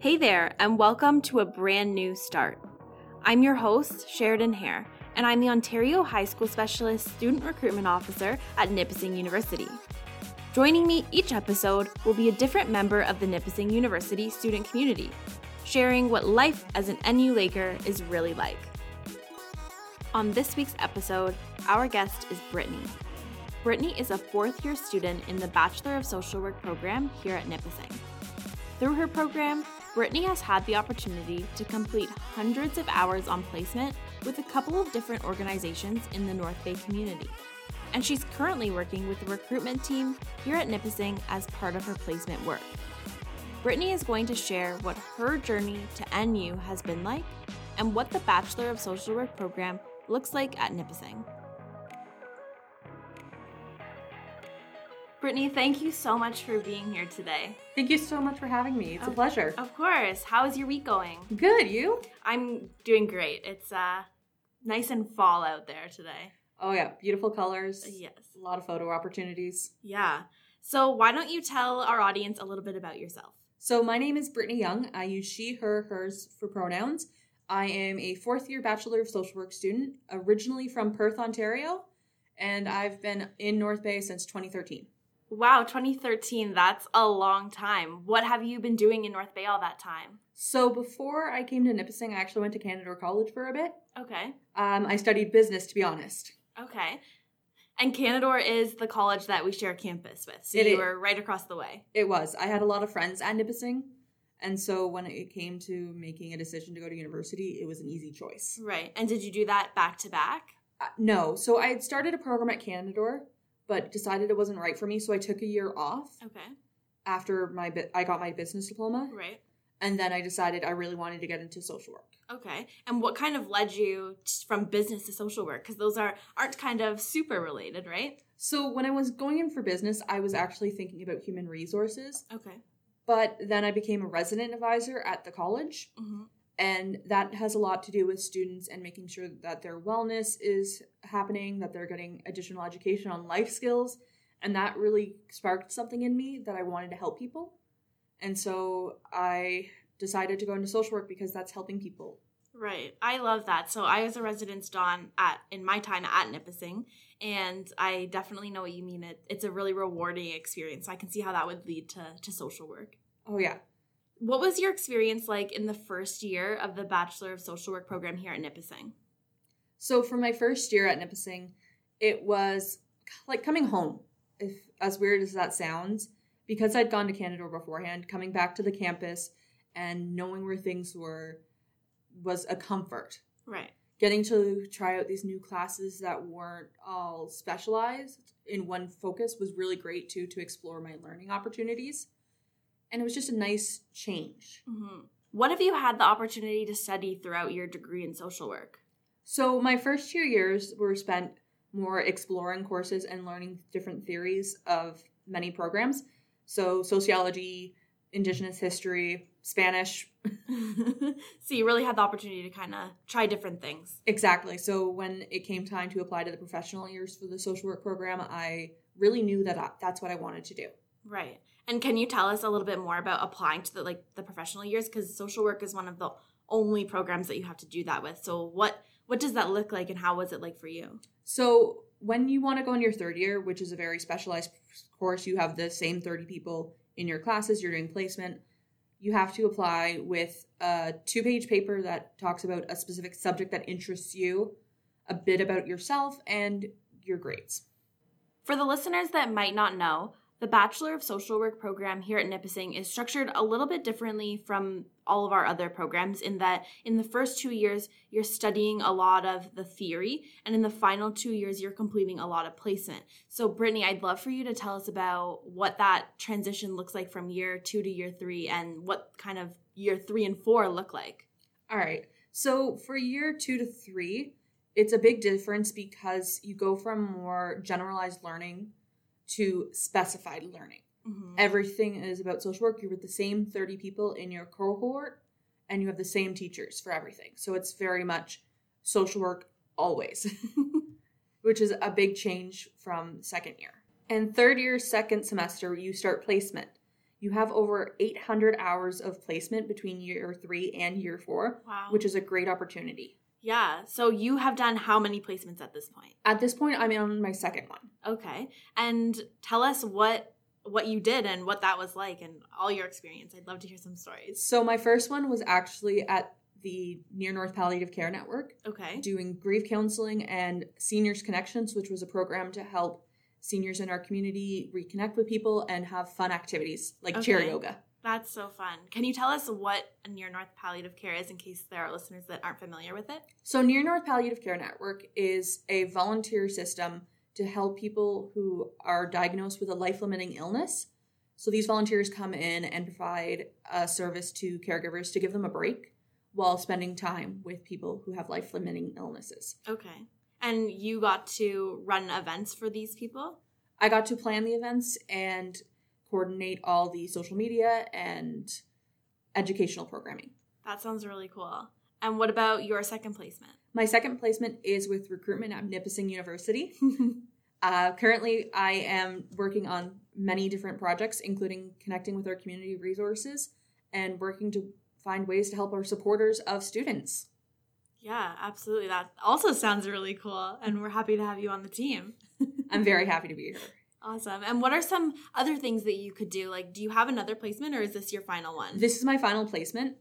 Hey there, and welcome to A Brand New Start. I'm your host, Sheridan Hare, and I'm the Ontario High School Specialist Student Recruitment Officer at Nipissing University. Joining me each episode will be a different member of the Nipissing University student community, sharing what life as an NU Laker is really like. On this week's episode, our guest is Brittany. Brittany is a fourth-year student in the Bachelor of Social Work program here at Nipissing. Through her program, Brittany has had the opportunity to complete hundreds of hours on placement with a couple of different organizations in the North Bay community, and she's currently working with the recruitment team here at Nipissing as part of her placement work. Brittany is going to share what her journey to NU has been like and what the Bachelor of Social Work program looks like at Nipissing. Brittany, thank you so much for being here today. Thank you so much for having me. It's a pleasure. Of course. How is your week going? Good. You? I'm doing great. It's nice and fall out there today. Oh, yeah. Beautiful colors. Yes. A lot of photo opportunities. Yeah. So why don't you tell our audience a little bit about yourself? So my name is Brittany Young. I use she, her, hers for pronouns. I am a fourth-year Bachelor of Social Work student, originally from Perth, Ontario, and I've been in North Bay since 2013. Wow, 2013, that's a long time. What have you been doing in North Bay all that time? So before I came to Nipissing, I actually went to Canadore College for a bit. Okay. I studied business, to be honest. Okay. And Canadore is the college that we share campus with, so you were right across the way. It was. I had a lot of friends at Nipissing, and so when it came to making a decision to go to university, it was an easy choice. Right. And did you do that back-to-back? No. So I had started a program at Canadore, but decided it wasn't right for me, so I took a year off. Okay. After I got my business diploma. Right. And then I decided I really wanted to get into social work. Okay. And what kind of led you from business to social work? Because those aren't kind of super related, right? So when I was going in for business, I was actually thinking about human resources. Okay. But then I became a resident advisor at the college. Mm-hmm. And that has a lot to do with students and making sure that their wellness is happening, that they're getting additional education on life skills. And that really sparked something in me that I wanted to help people. And so I decided to go into social work because that's helping people. Right. I love that. So I was a residence don in my time at Nipissing, and I definitely know what you mean. It's a really rewarding experience. I can see how that would lead to social work. Oh, yeah. What was your experience like in the first year of the Bachelor of Social Work program here at Nipissing? So for my first year at Nipissing, it was like coming home, as weird as that sounds, because I'd gone to Canadore beforehand. Coming back to the campus and knowing where things were was a comfort. Right. Getting to try out these new classes that weren't all specialized in one focus was really great too, to explore my learning opportunities. And it was just a nice change. Mm-hmm. What have you had the opportunity to study throughout your degree in social work? So my first 2 years were spent more exploring courses and learning different theories of many programs. So sociology, Indigenous history, Spanish. So you really had the opportunity to kind of try different things. Exactly. So when it came time to apply to the professional years for the social work program, I really knew that that's what I wanted to do. Right. And can you tell us a little bit more about applying to the professional years? Because social work is one of the only programs that you have to do that with. So what does that look like, and how was it like for you? So when you want to go in your third year, which is a very specialized course, you have the same 30 people in your classes, you're doing placement. You have to apply with a 2-page paper that talks about a specific subject that interests you, a bit about yourself, and your grades. For the listeners that might not know, the Bachelor of Social Work program here at Nipissing is structured a little bit differently from all of our other programs, in that in the first 2 years, you're studying a lot of the theory, and in the final 2 years, you're completing a lot of placement. So Brittany, I'd love for you to tell us about what that transition looks like from year 2 to year 3, and what kind of year 3 and 4 look like. All right. So for year 2 to 3, it's a big difference because you go from more generalized learning to specified learning. Mm-hmm. Everything is about social work. You're with the same 30 people in your cohort, and you have the same teachers for everything. So it's very much social work always, which is a big change from second year. And third year, second semester, you start placement. you have over 800 hours of placement between year 3 and year 4, wow, which is a great opportunity. Yeah. So you have done how many placements at this point? At this point, I'm on my second one. Okay. And tell us what you did and what that was like and all your experience. I'd love to hear some stories. So my first one was actually at the Near North Palliative Care Network. Okay. Doing grief counseling and Seniors Connections, which was a program to help seniors in our community reconnect with people and have fun activities like chair yoga. That's so fun. Can you tell us what Near North Palliative Care is in case there are listeners that aren't familiar with it? So Near North Palliative Care Network is a volunteer system to help people who are diagnosed with a life-limiting illness. So these volunteers come in and provide a service to caregivers to give them a break while spending time with people who have life-limiting illnesses. Okay. And you got to run events for these people? I got to plan the events and coordinate all the social media and educational programming. That sounds really cool. And what about your second placement? My second placement is with recruitment at Nipissing University. Currently, I am working on many different projects, including connecting with our community resources and working to find ways to help our supporters of students. Yeah, absolutely. That also sounds really cool, and we're happy to have you on the team. I'm very happy to be here. Awesome. And what are some other things that you could do? Like, do you have another placement, or is this your final one? This is my final placement,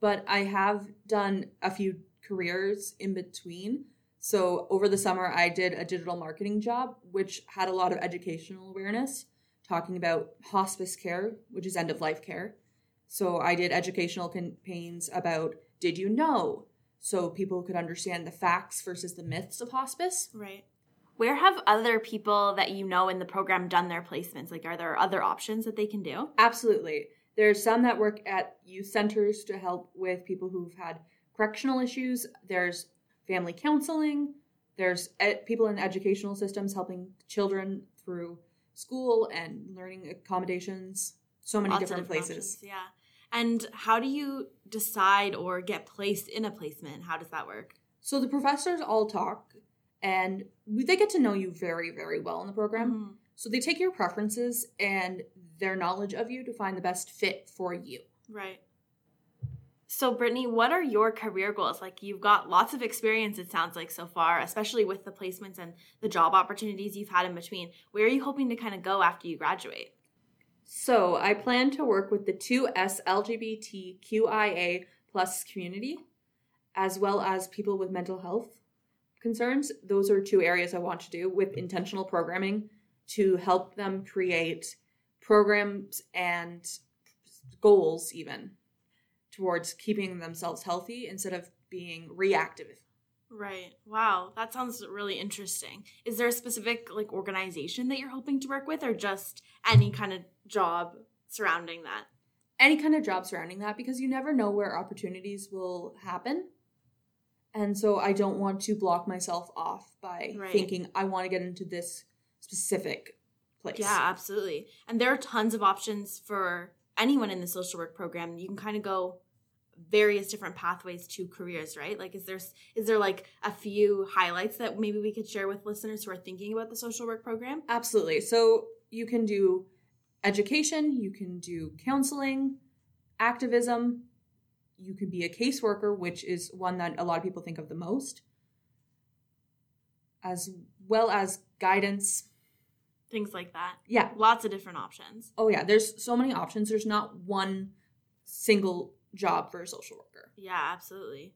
but I have done a few careers in between. So over the summer, I did a digital marketing job, which had a lot of educational awareness, talking about hospice care, which is end-of-life care. So I did educational campaigns about, did you know? So people could understand the facts versus the myths of hospice. Right. Where have other people that you know in the program done their placements? Like, are there other options that they can do? Absolutely. There's some that work at youth centers to help with people who've had correctional issues. There's family counseling. There's people in educational systems helping children through school and learning accommodations. So many different places. Options, yeah. And how do you decide or get placed in a placement? How does that work? So the professors all talk, and they get to know you very, very well in the program. Mm-hmm. So they take your preferences and their knowledge of you to find the best fit for you. Right. So, Brittany, what are your career goals? Like, you've got lots of experience, it sounds like, so far, especially with the placements and the job opportunities you've had in between. Where are you hoping to kind of go after you graduate? So I plan to work with the 2SLGBTQIA+ community, as well as people with mental health concerns. Those are two areas I want to do with intentional programming to help them create programs and goals even towards keeping themselves healthy instead of being reactive. Right. Wow. That sounds really interesting. Is there a specific like organization that you're hoping to work with, or just any kind of job surrounding that? Any kind of job surrounding that, because you never know where opportunities will happen. And so I don't want to block myself off by thinking I want to get into this specific place. Yeah, absolutely. And there are tons of options for anyone in the social work program. You can kind of go various different pathways to careers, right? Like, is there like a few highlights that maybe we could share with listeners who are thinking about the social work program? Absolutely. So you can do education, you can do counseling, activism, you can be a caseworker, which is one that a lot of people think of the most, as well as guidance. Things like that. Yeah. Lots of different options. Oh yeah. There's so many options. There's not one single job for a social worker. Yeah, absolutely.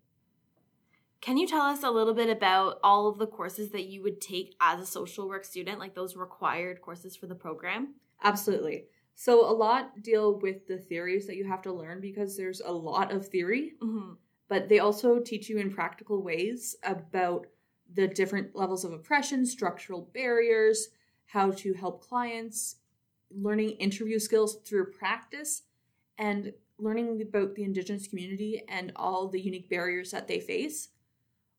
Can you tell us a little bit about all of the courses that you would take as a social work student, like those required courses for the program? Absolutely. So a lot deal with the theories that you have to learn, because there's a lot of theory, but they also teach you in practical ways about the different levels of oppression, structural barriers, how to help clients, learning interview skills through practice, and learning about the Indigenous community and all the unique barriers that they face.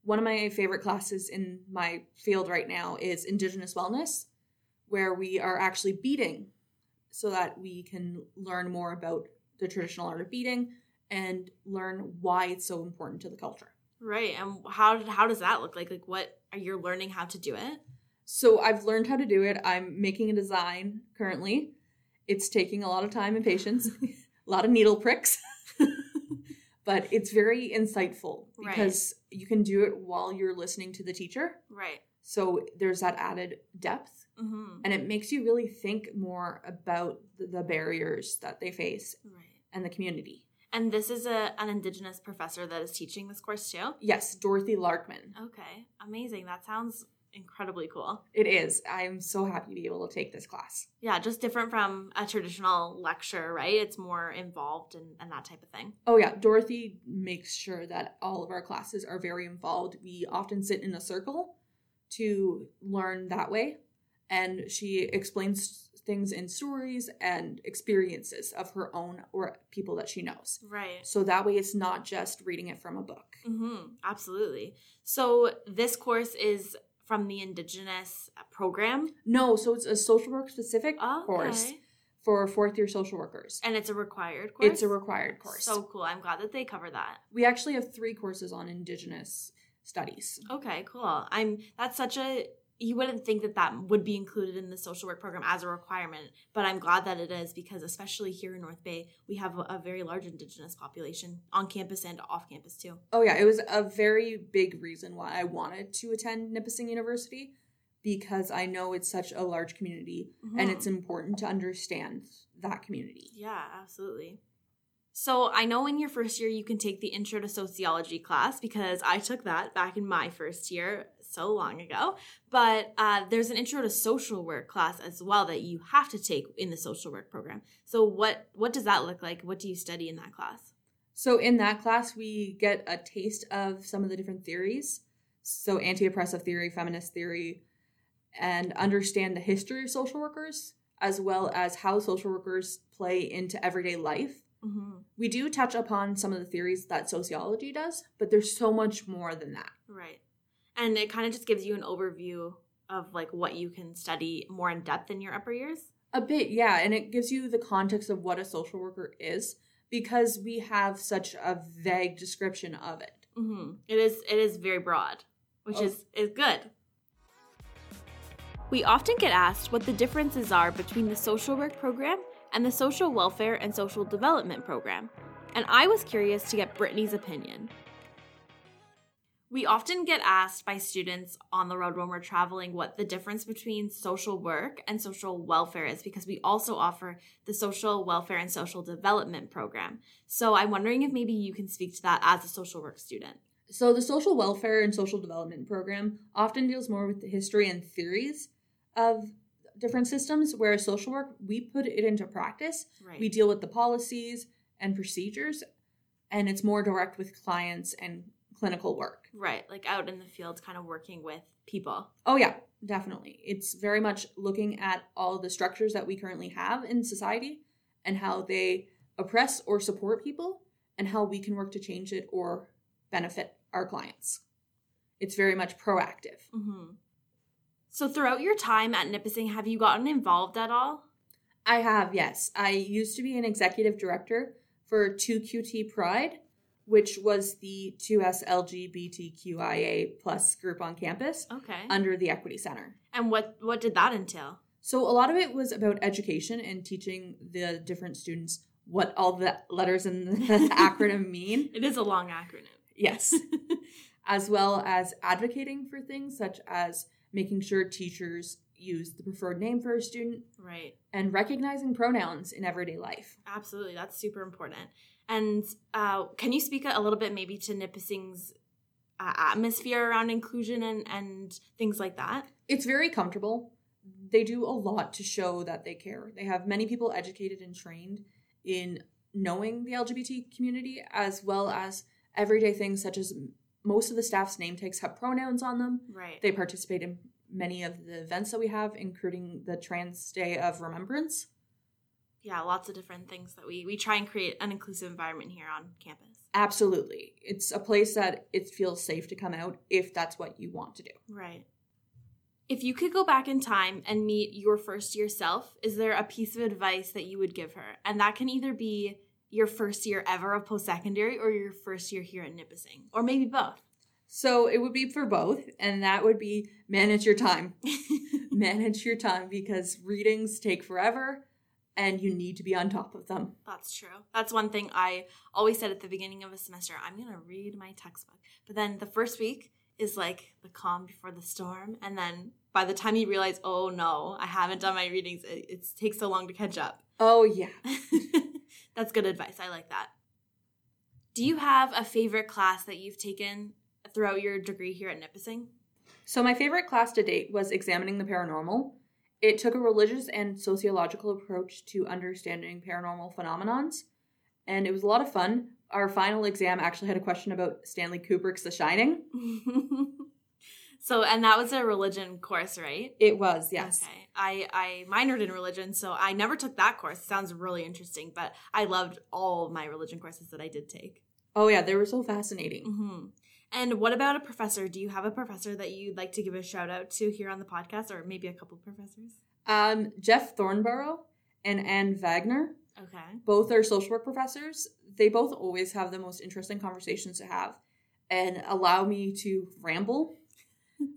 One of my favorite classes in my field right now is Indigenous Wellness, where we are actually beading so that we can learn more about the traditional art of beading and learn why it's so important to the culture. Right. And how does that look like? Like, what are you learning how to do it? So I've learned how to do it. I'm making a design currently. It's taking a lot of time and patience, a lot of needle pricks, but it's very insightful because you can do it while you're listening to the teacher. Right. So there's that added depth, and it makes you really think more about the barriers that they face and the community. And this is an Indigenous professor that is teaching this course too? Yes, Dorothy Larkman. Okay, amazing. That sounds incredibly cool. It is. I'm so happy to be able to take this class. Yeah, just different from a traditional lecture, right? It's more involved and that type of thing. Oh yeah, Dorothy makes sure that all of our classes are very involved. We often sit in a circle to learn that way, and she explains things in stories and experiences of her own or people that she knows. Right. So that way it's not just reading it from a book. Mm-hmm. Absolutely. So this course is from the Indigenous program? No, so it's a social work specific course for fourth year social workers. And it's a required course? It's a required course. So cool. I'm glad that they cover that. We actually have 3 courses on Indigenous studies. Okay, cool. That's such a... You wouldn't think that would be included in the social work program as a requirement, but I'm glad that it is because especially here in North Bay, we have a very large Indigenous population on campus and off campus too. Oh yeah, it was a very big reason why I wanted to attend Nipissing University because I know it's such a large community and it's important to understand that community. Yeah, absolutely. So I know in your first year you can take the Intro to Sociology class because I took that back in my first year so long ago. But there's an Intro to Social Work class as well that you have to take in the social work program. So what does that look like? What do you study in that class? So in that class we get a taste of some of the different theories. So anti-oppressive theory, feminist theory, and understand the history of social workers as well as how social workers play into everyday life. Mm-hmm. We do touch upon some of the theories that sociology does, but there's so much more than that. Right. And it kind of just gives you an overview of like what you can study more in depth in your upper years? A bit, yeah. And it gives you the context of what a social worker is because we have such a vague description of it. Mm-hmm. It is very broad, which is good. We often get asked what the differences are between the social work program and the Social Welfare and Social Development Program, and I was curious to get Brittany's opinion. We often get asked by students on the road when we're traveling what the difference between social work and social welfare is because we also offer the Social Welfare and Social Development Program. So I'm wondering if maybe you can speak to that as a social work student. So the Social Welfare and Social Development Program often deals more with the history and theories of different systems, where social work, we put it into practice. Right. We deal with the policies and procedures, and it's more direct with clients and clinical work. Right, like out in the field, kind of working with people. Oh yeah, definitely. It's very much looking at all the structures that we currently have in society and how they oppress or support people and how we can work to change it or benefit our clients. It's very much proactive. Mm-hmm. So throughout your time at Nipissing, have you gotten involved at all? I have, yes. I used to be an executive director for 2QT Pride, which was the 2SLGBTQIA+ group on campus under the Equity Center. And what did that entail? So a lot of it was about education and teaching the different students what all the letters in the acronym mean. It is a long acronym. Yes. As well as advocating for things such as making sure teachers use the preferred name for a student. Right. And recognizing pronouns in everyday life. Absolutely. That's super important. And can you speak a little bit maybe to Nipissing's atmosphere around inclusion and things like that? It's very comfortable. They do a lot to show that they care. They have many people educated and trained in knowing the LGBT community as well as everyday things such as most of the staff's name tags have pronouns on them. Right. They participate in many of the events that we have, including the Trans Day of Remembrance. Yeah, lots of different things that we try and create an inclusive environment here on campus. Absolutely. It's a place that it feels safe to come out if that's what you want to do. Right. If you could go back in time and meet your first year self, is there a piece of advice that you would give her? And that can either be your first year ever of post-secondary or your first year here at Nipissing, or maybe both? So it would be for both, and that would be manage your time. Manage your time because readings take forever and you need to be on top of them. That's true. That's one thing I always said at the beginning of a semester, I'm going to read my textbook. But then the first week is like the calm before the storm. And then by the time you realize, oh no, I haven't done my readings, it takes so long to catch up. Oh yeah. That's good advice. I like that. Do you have a favorite class that you've taken throughout your degree here at Nipissing? So my favorite class to date was Examining the Paranormal. It took a religious and sociological approach to understanding paranormal phenomenons, and it was a lot of fun. Our final exam actually had a question about Stanley Kubrick's The Shining. So, and that was a religion course, right? It was, yes. Okay. I minored in religion, so I never took that course. It sounds really interesting, but I loved all my religion courses that I did take. Oh, yeah. They were so fascinating. Mm-hmm. And what about a professor? Do you have a professor that you'd like to give a shout out to here on the podcast, or maybe a couple professors? Jeff Thornborough and Ann Wagner. Okay. Both are social work professors. They both always have the most interesting conversations to have and allow me to ramble.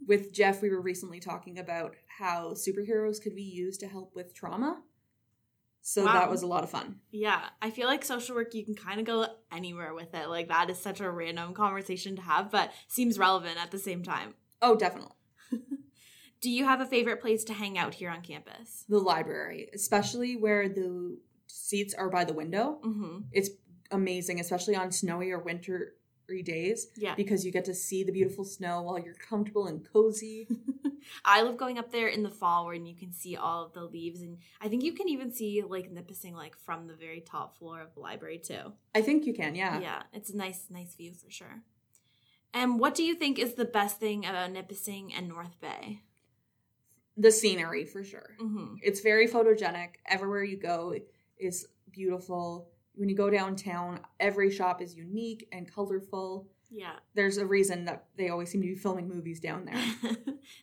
With Jeff, we were recently talking about how superheroes could be used to help with trauma. So wow. That was a lot of fun. Yeah. I feel like social work, you can kind of go anywhere with it. Like, that is such a random conversation to have, but seems relevant at the same time. Oh, definitely. Do you have a favorite place to hang out here on campus? The library, especially where the seats are by the window. Mm-hmm. It's amazing, especially on snowy or winter days, yeah, because you get to see the beautiful snow while you're comfortable and cozy. I love going up there in the fall when you can see all of the leaves, and I think you can even see like Nipissing like from the very top floor of the library too. I think you can, yeah. Yeah, it's a nice view for sure. And what do you think is the best thing about Nipissing and North Bay? The scenery, for sure. Mm-hmm. It's very photogenic. Everywhere you go is beautiful. When you go downtown, every shop is unique and colorful. Yeah. There's a reason that they always seem to be filming movies down there.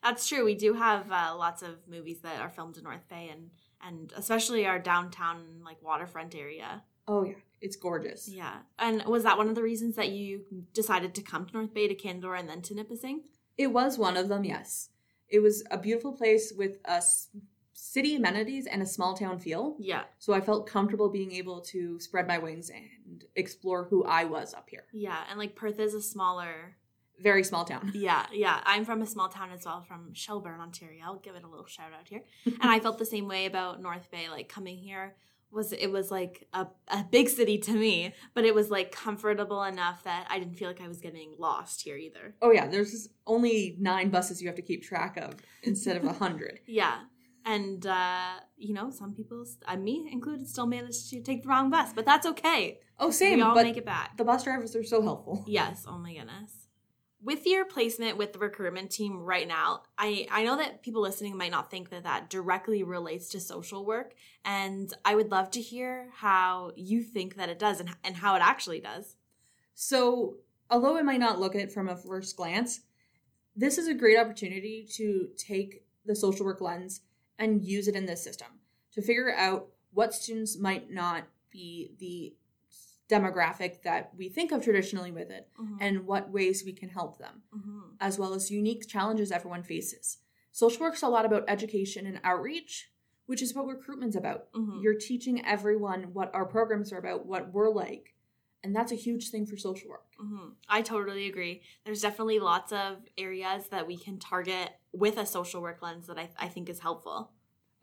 That's true. We do have lots of movies that are filmed in North Bay and especially our downtown like waterfront area. Oh, yeah. It's gorgeous. Yeah. And was that one of the reasons that you decided to come to North Bay, to Canadore, and then to Nipissing? It was one of them, yes. It was a beautiful place with us. City amenities and a small town feel. Yeah. So I felt comfortable being able to spread my wings and explore who I was up here. Yeah. And like Perth is a very small town. Yeah. Yeah. I'm from a small town as well, from Shelburne, Ontario. I'll give it a little shout out here. And I felt the same way about North Bay. Like coming here was like a big city to me, but it was like comfortable enough that I didn't feel like I was getting lost here either. Oh yeah. There's only 9 buses you have to keep track of instead of 100. Yeah. And, some people, me included, still managed to take the wrong bus, but that's okay. Oh, same. We all make it back. The bus drivers are so helpful. Yes. Oh, my goodness. With your placement with the recruitment team right now, I know that people listening might not think that directly relates to social work, and I would love to hear how you think that it does and how it actually does. So, although it might not look at it from a first glance, this is a great opportunity to take the social work lens and use it in this system to figure out what students might not be the demographic that we think of traditionally with it, mm-hmm, and what ways we can help them, mm-hmm, as well as unique challenges everyone faces. Social work's a lot about education and outreach, which is what recruitment's about. Mm-hmm. You're teaching everyone what our programs are about, what we're like, and that's a huge thing for social work. Mm-hmm. I totally agree. There's definitely lots of areas that we can target with a social work lens that I think is helpful.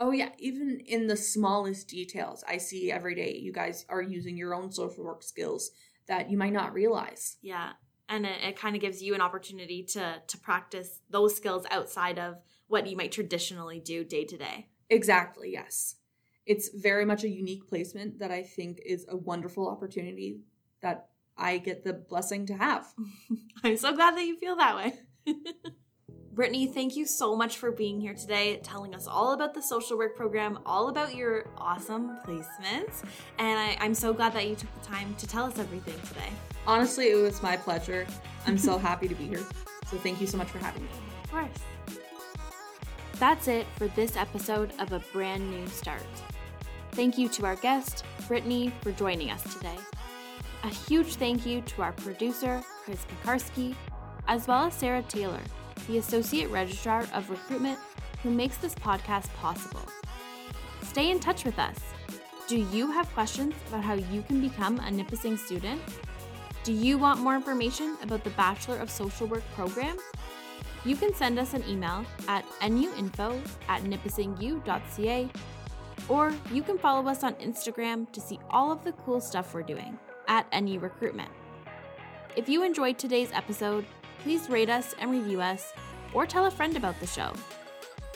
Oh, yeah. Even in the smallest details, I see every day you guys are using your own social work skills that you might not realize. Yeah. And it kind of gives you an opportunity to practice those skills outside of what you might traditionally do day to day. Exactly. Yes. It's very much a unique placement that I think is a wonderful opportunity that I get the blessing to have. I'm so glad that you feel that way. Brittany, thank you so much for being here today, telling us all about the social work program, all about your awesome placements. And I'm so glad that you took the time to tell us everything today. Honestly, it was my pleasure. I'm so happy to be here. So thank you so much for having me. Of course. That's it for this episode of A Brand New Start. Thank you to our guest, Brittany, for joining us today. A huge thank you to our producer, Chris Kikarski, as well as Sarah Taylor, the Associate Registrar of Recruitment, who makes this podcast possible. Stay in touch with us. Do you have questions about how you can become a Nipissing student? Do you want more information about the Bachelor of Social Work program? You can send us an email at nuinfo@nipissingu.ca, or you can follow us on Instagram to see all of the cool stuff we're doing at NU Recruitment. If you enjoyed today's episode, please rate us and review us, or tell a friend about the show.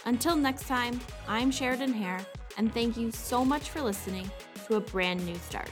Until next time, I'm Sheridan Hare, and thank you so much for listening to A Brand New Start.